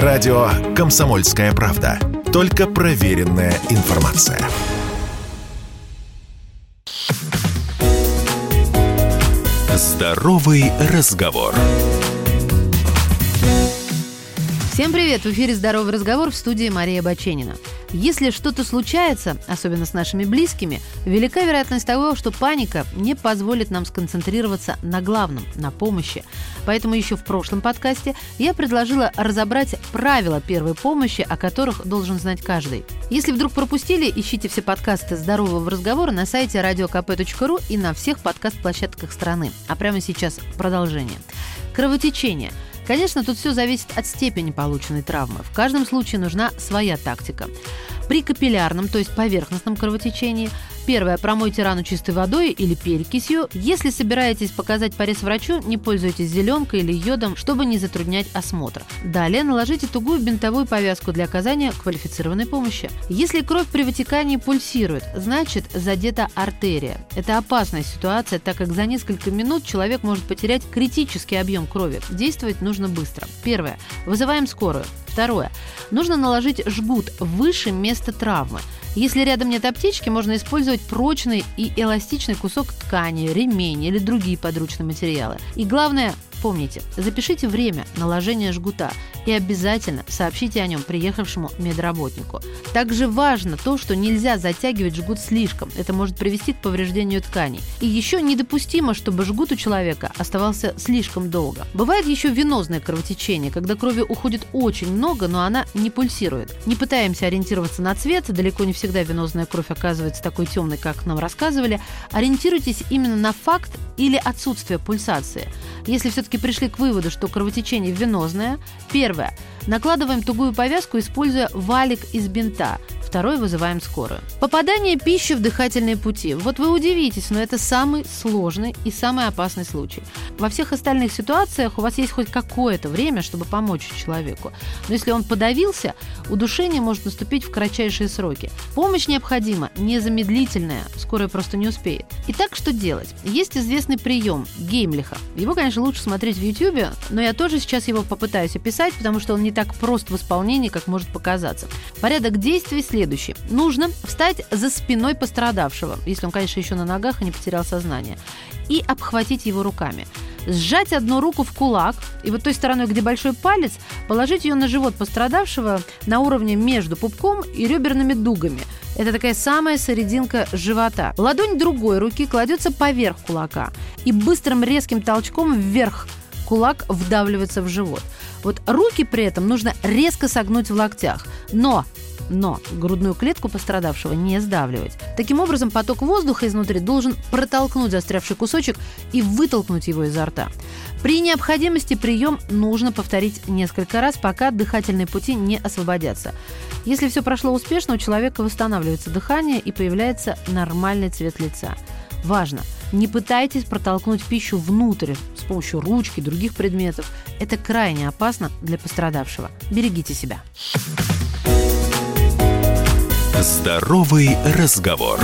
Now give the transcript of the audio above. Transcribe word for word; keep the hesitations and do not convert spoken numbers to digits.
Радио «Комсомольская правда». Только проверенная информация. Здоровый разговор. Всем привет! В эфире «Здоровый разговор», в студии Мария Баченина. Если что-то случается, особенно с нашими близкими, велика вероятность того, что паника не позволит нам сконцентрироваться на главном, на помощи. Поэтому еще в прошлом подкасте я предложила разобрать правила первой помощи, о которых должен знать каждый. Если вдруг пропустили, ищите все подкасты «Здорового разговора» на сайте радио ка пэ точка ру и на всех подкаст-площадках страны. А прямо сейчас продолжение. Кровотечение. Конечно, тут все зависит от степени полученной травмы. В каждом случае нужна своя тактика. При капиллярном, то есть поверхностном кровотечении, первое, промойте рану чистой водой или перекисью. Если собираетесь показать порез врачу, не пользуйтесь зеленкой или йодом, чтобы не затруднять осмотр. Далее наложите тугую бинтовую повязку для оказания квалифицированной помощи. Если кровь при вытекании пульсирует, значит, задета артерия. Это опасная ситуация, так как за несколько минут человек может потерять критический объем крови. Действовать нужно быстро. Первое. Вызываем скорую. Второе. Нужно наложить жгут выше места травмы. Если рядом нет аптечки, можно использовать прочный и эластичный кусок ткани, ремень или другие подручные материалы. И главное, помните, запишите время наложения жгута и обязательно сообщите о нем приехавшему медработнику. Также важно то, что нельзя затягивать жгут слишком. Это может привести к повреждению тканей. И еще недопустимо, чтобы жгут у человека оставался слишком долго. Бывает еще венозное кровотечение, когда крови уходит очень много, много, но она не пульсирует. Не пытаемся ориентироваться на цвет, далеко не всегда венозная кровь оказывается такой темной, как нам рассказывали. Ориентируйтесь именно на факт или отсутствие пульсации. Если все-таки пришли к выводу, что кровотечение венозное, первое, накладываем тугую повязку, используя валик из бинта. Второй, вызываем скорую. Попадание пищи в дыхательные пути. Вот вы удивитесь, но это самый сложный и самый опасный случай. Во всех остальных ситуациях у вас есть хоть какое-то время, чтобы помочь человеку. Но если он подавился, удушение может наступить в кратчайшие сроки. Помощь необходима незамедлительная, скорая просто не успеет. Итак, что делать? Есть известный прием Геймлиха. Его, конечно, лучше смотреть в Ютьюбе, но я тоже сейчас его попытаюсь описать, потому что он не так прост в исполнении, как может показаться. Порядок действий следует. Следующий. Нужно встать за спиной пострадавшего, если он, конечно, еще на ногах и не потерял сознание, и обхватить его руками. Сжать одну руку в кулак и вот той стороной, где большой палец, положить ее на живот пострадавшего на уровне между пупком и реберными дугами. Это такая самая серединка живота. Ладонь другой руки кладется поверх кулака и быстрым резким толчком вверх кулак вдавливается в живот. Вот руки при этом нужно резко согнуть в локтях, но... Но грудную клетку пострадавшего не сдавливать. Таким образом, поток воздуха изнутри должен протолкнуть застрявший кусочек и вытолкнуть его изо рта. При необходимости прием нужно повторить несколько раз, пока дыхательные пути не освободятся. Если все прошло успешно, у человека восстанавливается дыхание и появляется нормальный цвет лица. Важно! Не пытайтесь протолкнуть пищу внутрь с помощью ручки и других предметов. Это крайне опасно для пострадавшего. Берегите себя! Здоровый разговор.